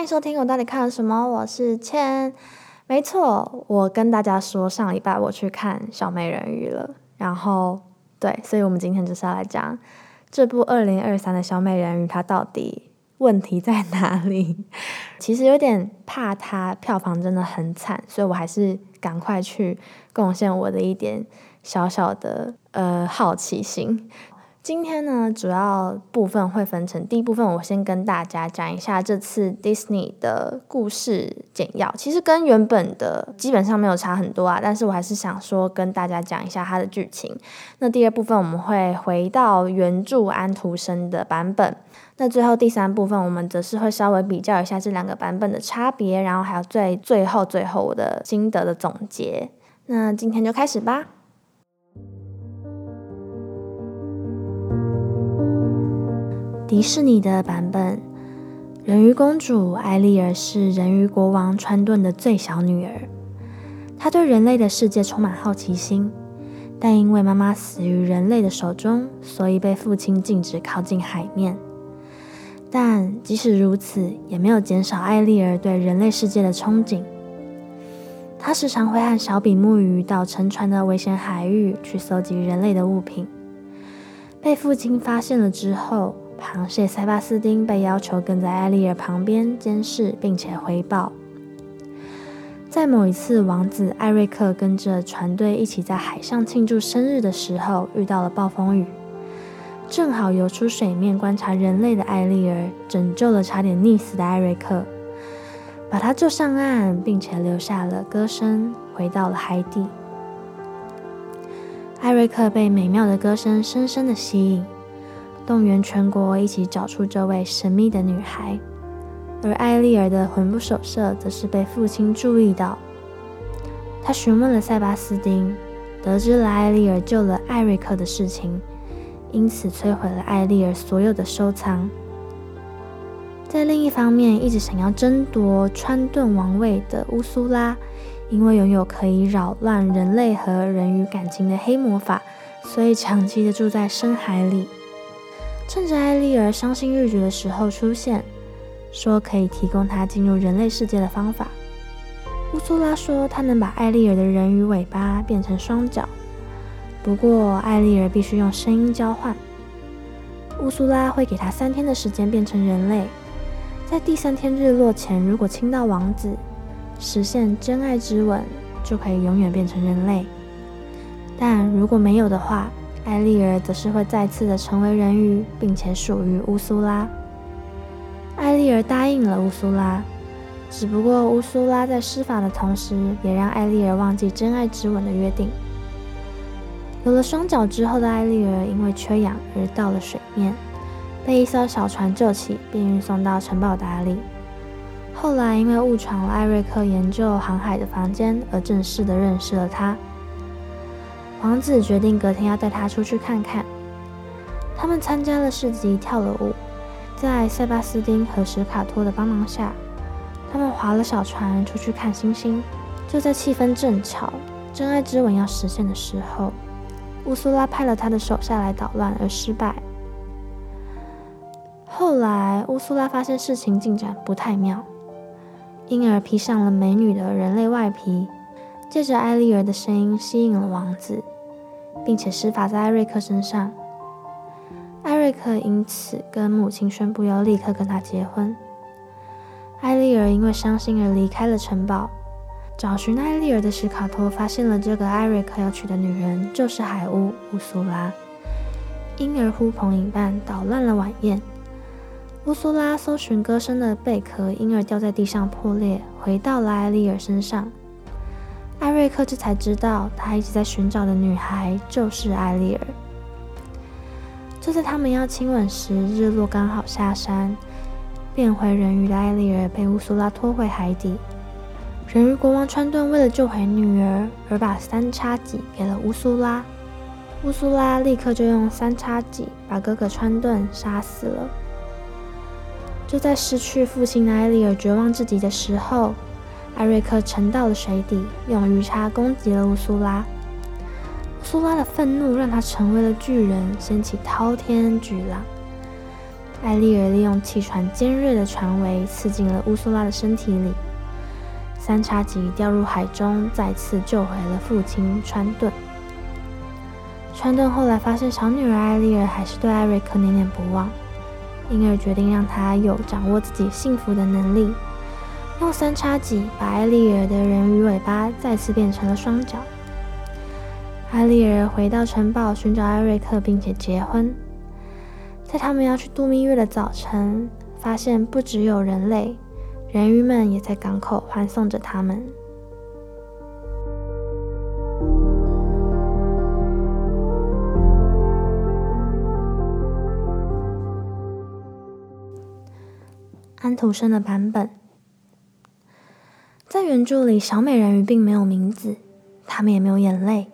欢迎收听我到底看了什么，我是千。没错，我跟大家说上礼拜我去看小美人鱼了，然后对，所以我们今天就是要来讲这部2023的小美人鱼它到底问题在哪里。其实有点怕它票房真的很惨，所以我还是赶快去贡献我的一点小小的好奇心。今天呢，主要部分会分成第一部分，我先跟大家讲一下这次 Disney 的故事简要。其实跟原本的基本上没有差很多啊，但是我还是想说跟大家讲一下它的剧情。那第二部分我们会回到原著安徒生的版本，那最后第三部分我们则是会稍微比较一下这两个版本的差别，然后还有最后我的心得的总结。那今天就开始吧。迪士尼的版本，人鱼公主艾丽儿是人鱼国王川顿的最小女儿，她对人类的世界充满好奇心，但因为妈妈死于人类的手中，所以被父亲禁止靠近海面。但即使如此，也没有减少艾丽儿对人类世界的憧憬。她时常会和小比目鱼到沉船的危险海域去搜集人类的物品。被父亲发现了之后，螃蟹塞巴斯丁被要求跟在艾丽儿旁边监视并且回报。在某一次王子艾瑞克跟着船队一起在海上庆祝生日的时候，遇到了暴风雨，正好游出水面观察人类的艾丽儿拯救了差点溺死的艾瑞克，把他救上岸，并且留下了歌声，回到了海底。艾瑞克被美妙的歌声深深的吸引，动员全国一起找出这位神秘的女孩，而艾丽儿的魂不守舍则是被父亲注意到。他询问了塞巴斯丁，得知了艾丽儿救了艾瑞克的事情，因此摧毁了艾丽儿所有的收藏。在另一方面，一直想要争夺川顿王位的乌苏拉，因为拥有可以扰乱人类和人鱼感情的黑魔法，所以长期的住在深海里。趁着艾丽儿伤心欲绝的时候出现，说可以提供她进入人类世界的方法。乌苏拉说她能把艾丽儿的人鱼尾巴变成双脚，不过艾丽儿必须用声音交换。乌苏拉会给她3天的时间变成人类，在第3天日落前如果亲到王子，实现真爱之吻，就可以永远变成人类。但如果没有的话，艾丽儿则是会再次的成为人鱼，并且属于乌苏拉。艾丽儿答应了乌苏拉，只不过乌苏拉在施法的同时，也让艾丽儿忘记真爱之吻的约定。有了双脚之后的艾丽儿，因为缺氧而到了水面，被一艘小船救起，并运送到城堡达里。后来因为误闯了艾瑞克研究航海的房间，而正式的认识了他。王子决定隔天要带他出去看看，他们参加了市集，跳了舞，在塞巴斯丁和史卡托的帮忙下，他们划了小船出去看星星。就在气氛正巧，真爱之吻要实现的时候，乌苏拉派了他的手下来捣乱而失败。后来乌苏拉发现事情进展不太妙，因而披上了美女的人类外皮，借着艾丽儿的声音吸引了王子，并且施法在艾瑞克身上。艾瑞克因此跟母亲宣布要立刻跟他结婚。艾丽儿因为伤心而离开了城堡，找寻艾丽儿的史卡托发现了这个艾瑞克要娶的女人就是海巫乌苏拉，因而呼朋引伴捣乱了晚宴。乌苏拉搜寻歌声的贝壳，因而掉在地上破裂，回到了艾丽儿身上。艾瑞克这才知道，他一直在寻找的女孩就是艾丽儿。就在他们要亲吻时，日落刚好下山，变回人鱼的艾丽儿被乌苏拉拖回海底。人鱼国王川顿为了救回女儿，而把3叉戟给了乌苏拉。乌苏拉立刻就用3叉戟把哥哥川顿杀死了。就在失去父亲的艾丽儿绝望至极的时候，艾瑞克沉到了水底，用鱼叉攻击了乌苏拉。乌苏拉的愤怒让他成为了巨人，掀起滔天巨浪。艾丽儿利用气船尖锐的船尾刺进了乌苏拉的身体里，三叉戟掉入海中，再次救回了父亲川顿。川顿后来发现小女儿艾丽儿还是对艾瑞克念念不忘，因而决定让她有掌握自己幸福的能力，用三叉戟把艾丽儿的人鱼尾巴再次变成了双脚。艾丽儿回到城堡寻找艾瑞克，并且结婚。在他们要去度蜜月的早晨，发现不只有人类，人鱼们也在港口欢送着他们。安徒生的版本，在原著里，小美人鱼并没有名字，她们也没有眼泪。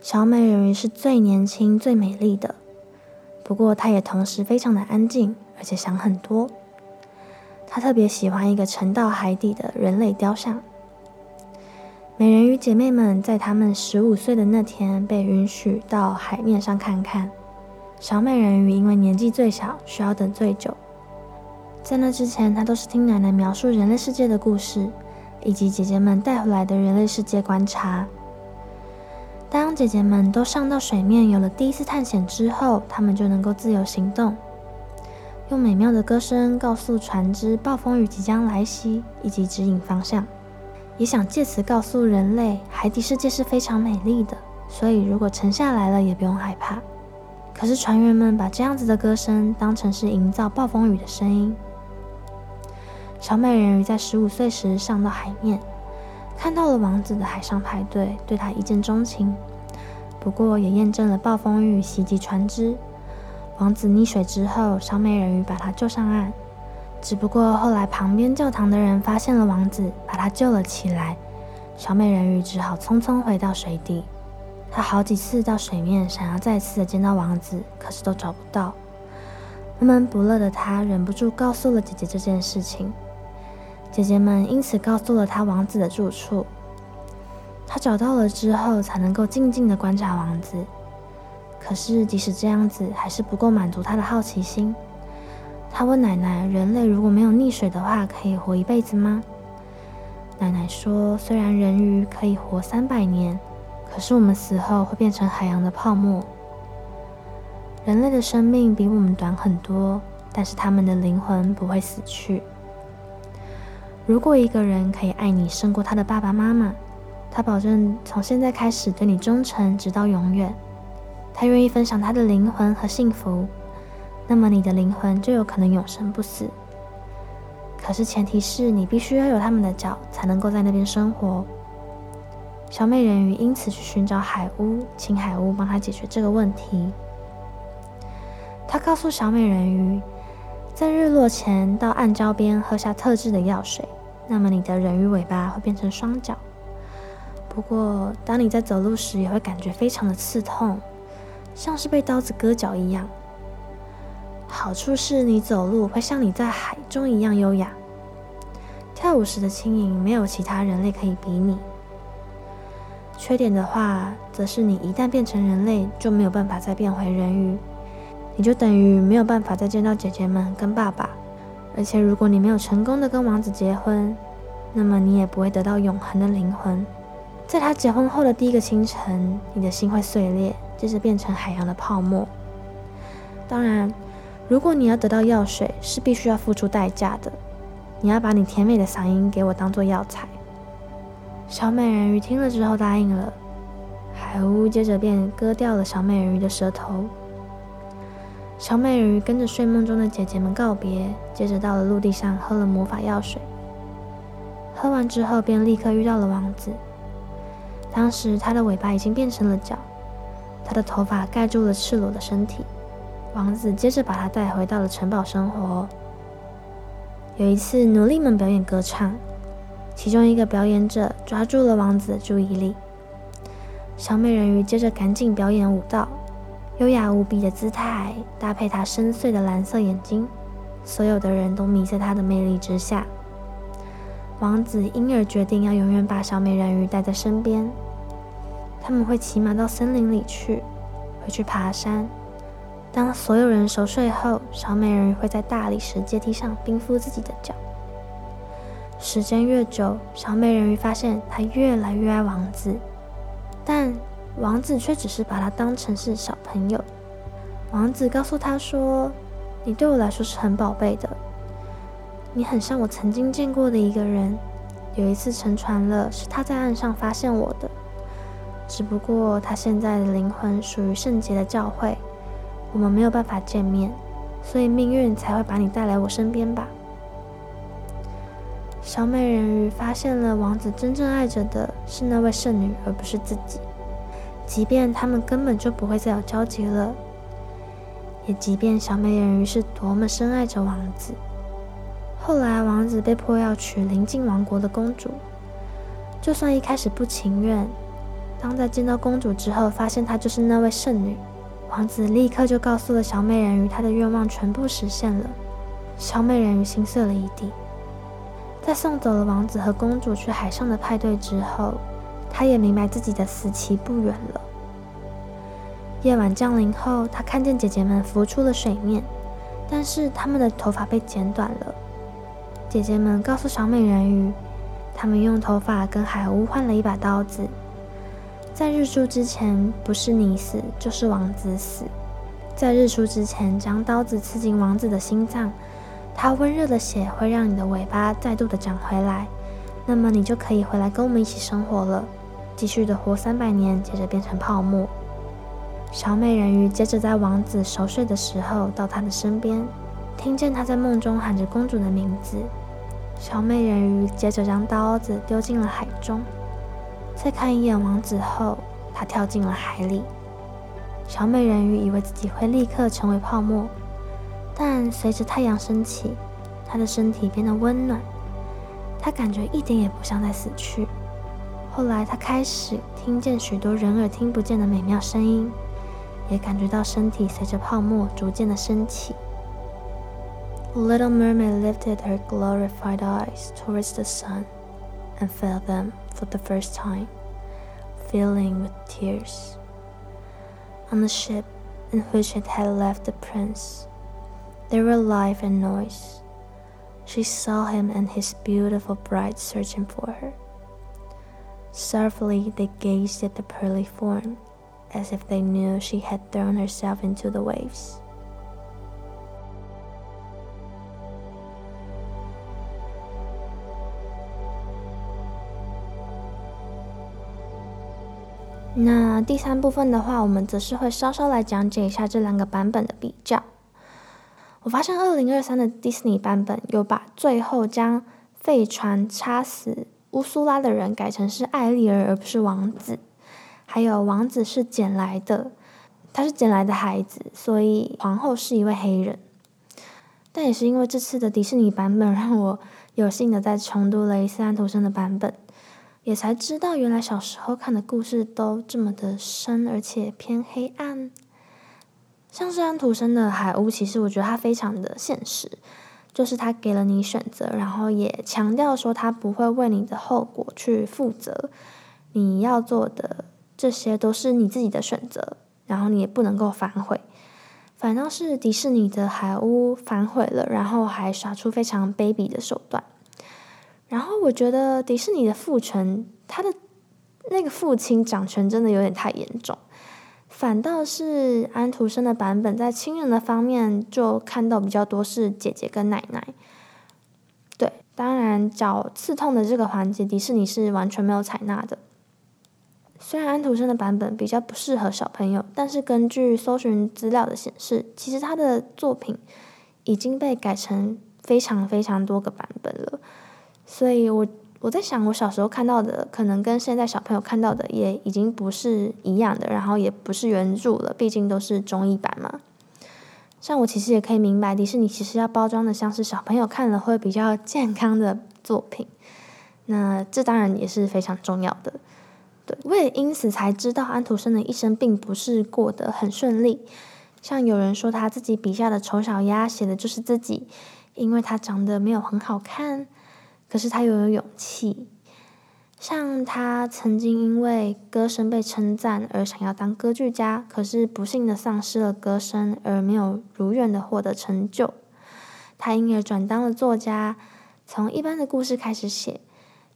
小美人鱼是最年轻、最美丽的，不过她也同时非常的安静，而且想很多。她特别喜欢一个沉到海底的人类雕像。美人鱼姐妹们在她们15岁的那天被允许到海面上看看。小美人鱼因为年纪最小，需要等最久。在那之前，她都是听奶奶描述人类世界的故事，以及姐姐们带回来的人类世界观察。当姐姐们都上到水面，有了第一次探险之后，她们就能够自由行动，用美妙的歌声告诉船只暴风雨即将来袭，以及指引方向，也想借此告诉人类，海底世界是非常美丽的，所以如果沉下来了也不用害怕。可是船员们把这样子的歌声当成是营造暴风雨的声音。小美人鱼在15岁时上到海面，看到了王子的海上派对，对他一见钟情。不过也验证了暴风雨袭击船只，王子溺水之后，小美人鱼把他救上岸。只不过后来旁边教堂的人发现了王子，把他救了起来，小美人鱼只好匆匆回到水底。她好几次到水面，想要再次的见到王子，可是都找不到。闷闷不乐的她忍不住告诉了姐姐这件事情。姐姐们因此告诉了她王子的住处，她找到了之后才能够静静的观察王子。可是即使这样子，还是不够满足她的好奇心。她问奶奶，人类如果没有溺水的话，可以活一辈子吗？奶奶说，虽然人鱼可以活300年，可是我们死后会变成海洋的泡沫。人类的生命比我们短很多，但是他们的灵魂不会死去。如果一个人可以爱你胜过他的爸爸妈妈，他保证从现在开始对你忠诚直到永远，他愿意分享他的灵魂和幸福，那么你的灵魂就有可能永生不死。可是前提是你必须要有他们的脚，才能够在那边生活。小美人鱼因此去寻找海巫，请海巫帮她解决这个问题。她告诉小美人鱼，在日落前到暗礁边喝下特制的药水，那么你的人鱼尾巴会变成双脚。不过当你在走路时，也会感觉非常的刺痛，像是被刀子割脚一样。好处是你走路会像你在海中一样优雅，跳舞时的轻盈没有其他人类可以比拟。缺点的话，则是你一旦变成人类，就没有办法再变回人鱼，你就等于没有办法再见到姐姐们跟爸爸。而且如果你没有成功的跟王子结婚，那么你也不会得到永恒的灵魂。在他结婚后的第一个清晨，你的心会碎裂，接着变成海洋的泡沫。当然，如果你要得到药水，是必须要付出代价的，你要把你甜美的嗓音给我当作药材。小美人鱼听了之后答应了，海巫接着便割掉了小美人鱼的舌头。小美人鱼跟着睡梦中的姐姐们告别，接着到了陆地上喝了魔法药水。喝完之后便立刻遇到了王子，当时他的尾巴已经变成了脚，他的头发盖住了赤裸的身体。王子接着把他带回到了城堡生活。有一次奴隶们表演歌唱，其中一个表演者抓住了王子的注意力，小美人鱼接着赶紧表演舞蹈，优雅无比的姿态搭配她深邃的蓝色眼睛，所有的人都迷在她的魅力之下。王子因而决定要永远把小美人鱼带在身边。他们会骑马到森林里去，会去爬山，当所有人熟睡后，小美人鱼会在大理石阶梯上冰敷自己的脚。时间越久，小美人鱼发现她越来越爱王子，但王子却只是把她当成是小朋友。王子告诉她说，你对我来说是很宝贝的，你很像我曾经见过的一个人，有一次沉船了，是他在岸上发现我的，只不过他现在的灵魂属于圣洁的教会，我们没有办法见面，所以命运才会把你带来我身边吧。小美人鱼发现了王子真正爱着的是那位圣女，而不是自己，即便他们根本就不会再有交集了，也即便小美人鱼是多么深爱着王子。后来王子被迫要娶邻近王国的公主，就算一开始不情愿，当在见到公主之后发现她就是那位圣女，王子立刻就告诉了小美人鱼她的愿望全部实现了。小美人鱼心碎了一地。在送走了王子和公主去海上的派对之后，她也明白自己的死期不远了。夜晚降临后，她看见姐姐们浮出了水面，但是她们的头发被剪短了。姐姐们告诉小美人鱼，她们用头发跟海巫换了一把刀子，在日出之前不是你死就是王子死，在日出之前将刀子刺进王子的心脏，他温热的血会让你的尾巴再度的长回来，那么你就可以回来跟我们一起生活了，继续的活300年，接着变成泡沫。小美人鱼接着在王子熟睡的时候到他的身边，听见他在梦中喊着公主的名字。小美人鱼接着将刀子丢进了海中，再看一眼王子后，他跳进了海里。小美人鱼以为自己会立刻成为泡沫，但随着太阳升起，她的身体变得温暖，她感觉一点也不像在死去。后来她开始听见许多人耳听不见的美妙声音，也感觉到身体随着泡沫逐渐的升起。Little mermaid lifted her glorified eyes towards the sun and fell them.For the first time, filling with tears. On the ship in which it had left the prince, there were life and noise. She saw him and his beautiful bride searching for her. Sorrowfully, they gazed at the pearly form, as if they knew she had thrown herself into the waves.那第三部分的话，我们则是会稍稍来讲解一下这两个版本的比较。我发现2023的 Disney 版本有把最后将废船插死乌苏拉的人改成是艾丽儿而不是王子，还有王子是捡来的，他是捡来的孩子，所以皇后是一位黑人。但也是因为这次的迪士尼版本让我有幸的再重读了一次安徒生的版本，也才知道原来小时候看的故事都这么的深，而且偏黑暗。像是安徒生的海巫，其实我觉得它非常的现实，就是它给了你选择，然后也强调说它不会为你的后果去负责，你要做的这些都是你自己的选择，然后你也不能够反悔。反倒是迪士尼的海巫反悔了，然后还耍出非常卑鄙的手段。然后我觉得迪士尼的父权，他的那个父亲掌权真的有点太严重，反倒是安徒生的版本在亲人的方面就看到比较多是姐姐跟奶奶。对，当然脚刺痛的这个环节迪士尼是完全没有采纳的。虽然安徒生的版本比较不适合小朋友，但是根据搜寻资料的显示，其实他的作品已经被改成非常非常多个版本了，所以我在想，我小时候看到的可能跟现在小朋友看到的也已经不是一样的，然后也不是原著了，毕竟都是中译版嘛。像我其实也可以明白迪士尼其实要包装的像是小朋友看了会比较健康的作品，那这当然也是非常重要的。对，我也因此才知道安徒生的一生并不是过得很顺利，像有人说他自己笔下的丑小鸭写的就是自己，因为他长得没有很好看，可是他又有勇气。像他曾经因为歌声被称赞而想要当歌剧家，可是不幸的丧失了歌声，而没有如愿的获得成就。他因而转当了作家，从一般的故事开始写，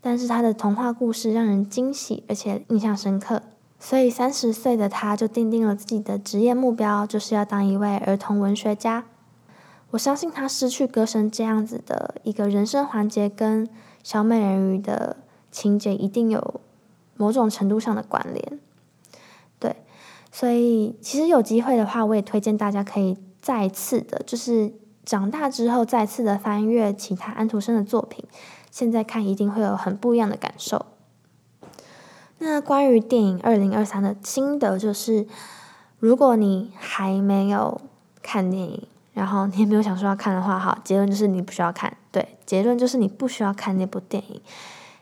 但是他的童话故事让人惊喜而且印象深刻，所以30岁的他就奠定了自己的职业目标，就是要当一位儿童文学家。我相信他失去歌声这样子的一个人生环节跟小美人鱼的情节一定有某种程度上的关联。对，所以其实有机会的话，我也推荐大家可以再次的，就是长大之后再次的翻阅其他安徒生的作品，现在看一定会有很不一样的感受。那关于电影2023的心得就是，如果你还没有看电影，然后你也没有想说要看的话，好，结论就是你不需要看。对，结论就是你不需要看那部电影，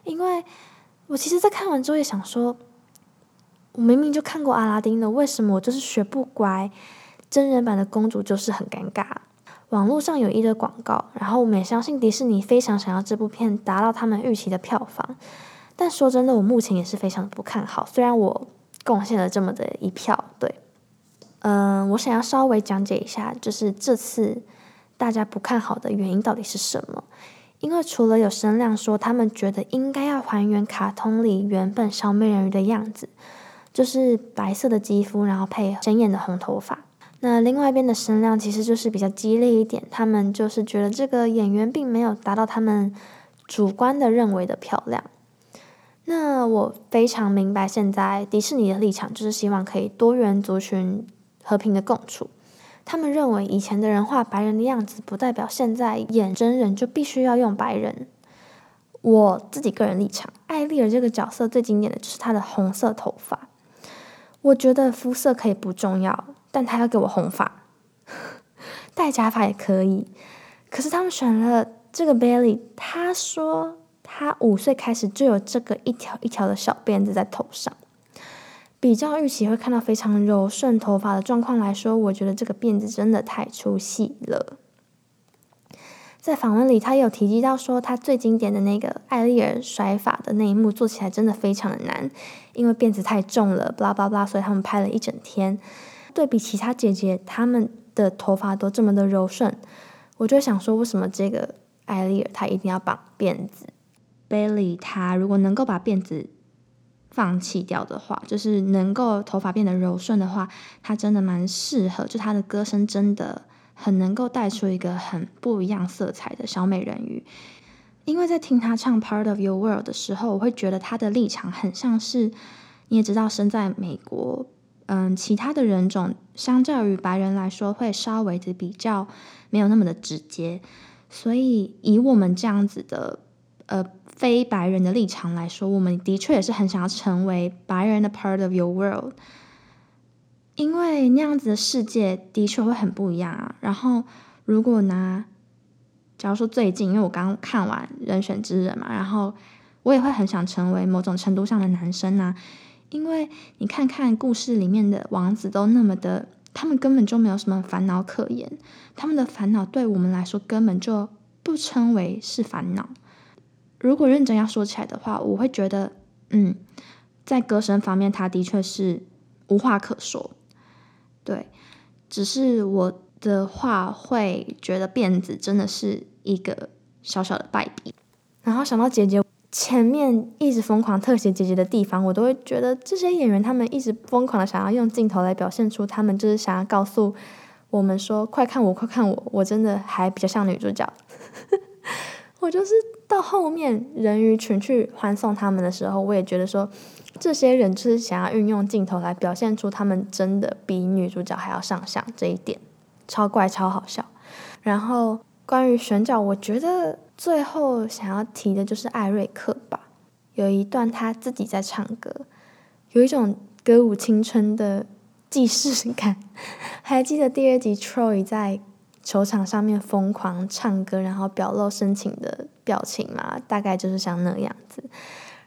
因为我其实在看完之后也想说，我明明就看过阿拉丁了，为什么我就是学不乖？真人版的公主就是很尴尬。网络上有一堆广告，然后我们也相信迪士尼非常想要这部片达到他们预期的票房。但说真的，我目前也是非常不看好，虽然我贡献了这么的一票。对，我想要稍微讲解一下，就是这次大家不看好的原因到底是什么。因为除了有声量说他们觉得应该要还原卡通里原本小美人鱼的样子，就是白色的肌肤，然后配鲜艳的红头发。那另外一边的声量其实就是比较激烈一点，他们就是觉得这个演员并没有达到他们主观的认为的漂亮。那我非常明白现在迪士尼的立场，就是希望可以多元族群和平的共处。他们认为以前的人画白人的样子，不代表现在演真人就必须要用白人。我自己个人立场，艾丽尔这个角色最经典的就是她的红色头发。我觉得肤色可以不重要，但她要给我红发，戴假发也可以。可是他们选了这个 Bailey， 她说她5岁开始就有这个一条一条的小辫子在头上，比较预期会看到非常柔顺头发的状况来说，我觉得这个辫子真的太出戏了。在访问里，他有提及到说，他最经典的那个艾丽尔甩发的那一幕做起来真的非常的难，因为辫子太重了 blah blah blah， 所以他们拍了一整天。对比其他姐姐，他们的头发都这么的柔顺，我就想说为什么这个艾丽尔她一定要绑辫子。Bailey 她如果能够把辫子放弃掉的话，就是能够头发变得柔顺的话，她真的蛮适合，就她的歌声真的很能够带出一个很不一样色彩的小美人鱼。因为在听她唱 Part of Your World 的时候，我会觉得她的立场很像是，你也知道身在美国，其他的人种相较于白人来说会稍微的比较没有那么的直接，所以以我们这样子的非白人的立场来说，我们的确也是很想要成为白人的 part of your world， 因为那样子的世界的确会很不一样啊。然后如果假如说最近，因为我刚看完人选之人嘛，然后我也会很想成为某种程度上的男生啊，因为你看看故事里面的王子都那么的，他们根本就没有什么烦恼可言，他们的烦恼对我们来说根本就不称为是烦恼。如果认真要说起来的话，我会觉得在歌声方面他的确是无话可说。对，只是我的话会觉得辫子真的是一个小小的败笔。然后想到姐姐前面一直疯狂特写姐姐的地方，我都会觉得这些演员他们一直疯狂的想要用镜头来表现出他们就是想要告诉我们说，快看我快看我，我真的还比较像女主角。我就是到后面人鱼群去欢送他们的时候，我也觉得说这些人就是想要运用镜头来表现出他们真的比女主角还要上相，这一点超怪超好笑。然后关于选角，我觉得最后想要提的就是艾瑞克吧，有一段他自己在唱歌，有一种歌舞青春的既视感。还记得第2集 Troy 在球场上面疯狂唱歌，然后表露深情的表情嘛，大概就是像那样子。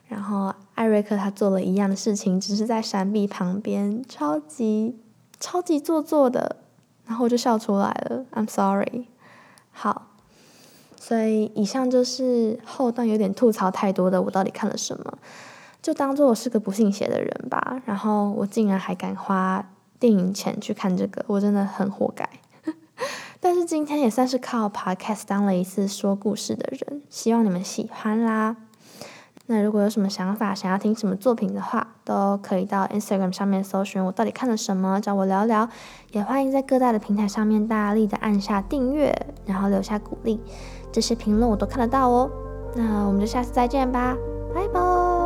然后艾瑞克他做了一样的事情，只是在山壁旁边，超级超级做作的，然后我就笑出来了 I'm sorry。 好，所以以上就是后段有点吐槽太多的我到底看了什么，就当做我是个不信邪的人吧。然后我竟然还敢花电影钱去看这个，我真的很活该。但是今天也算是靠 podcast 当了一次说故事的人，希望你们喜欢啦。那如果有什么想法，想要听什么作品的话，都可以到 Instagram 上面搜寻我到底看了什么，找我聊聊。也欢迎在各大的平台上面大力的按下订阅，然后留下鼓励，这些评论我都看得到哦。那我们就下次再见吧，拜拜。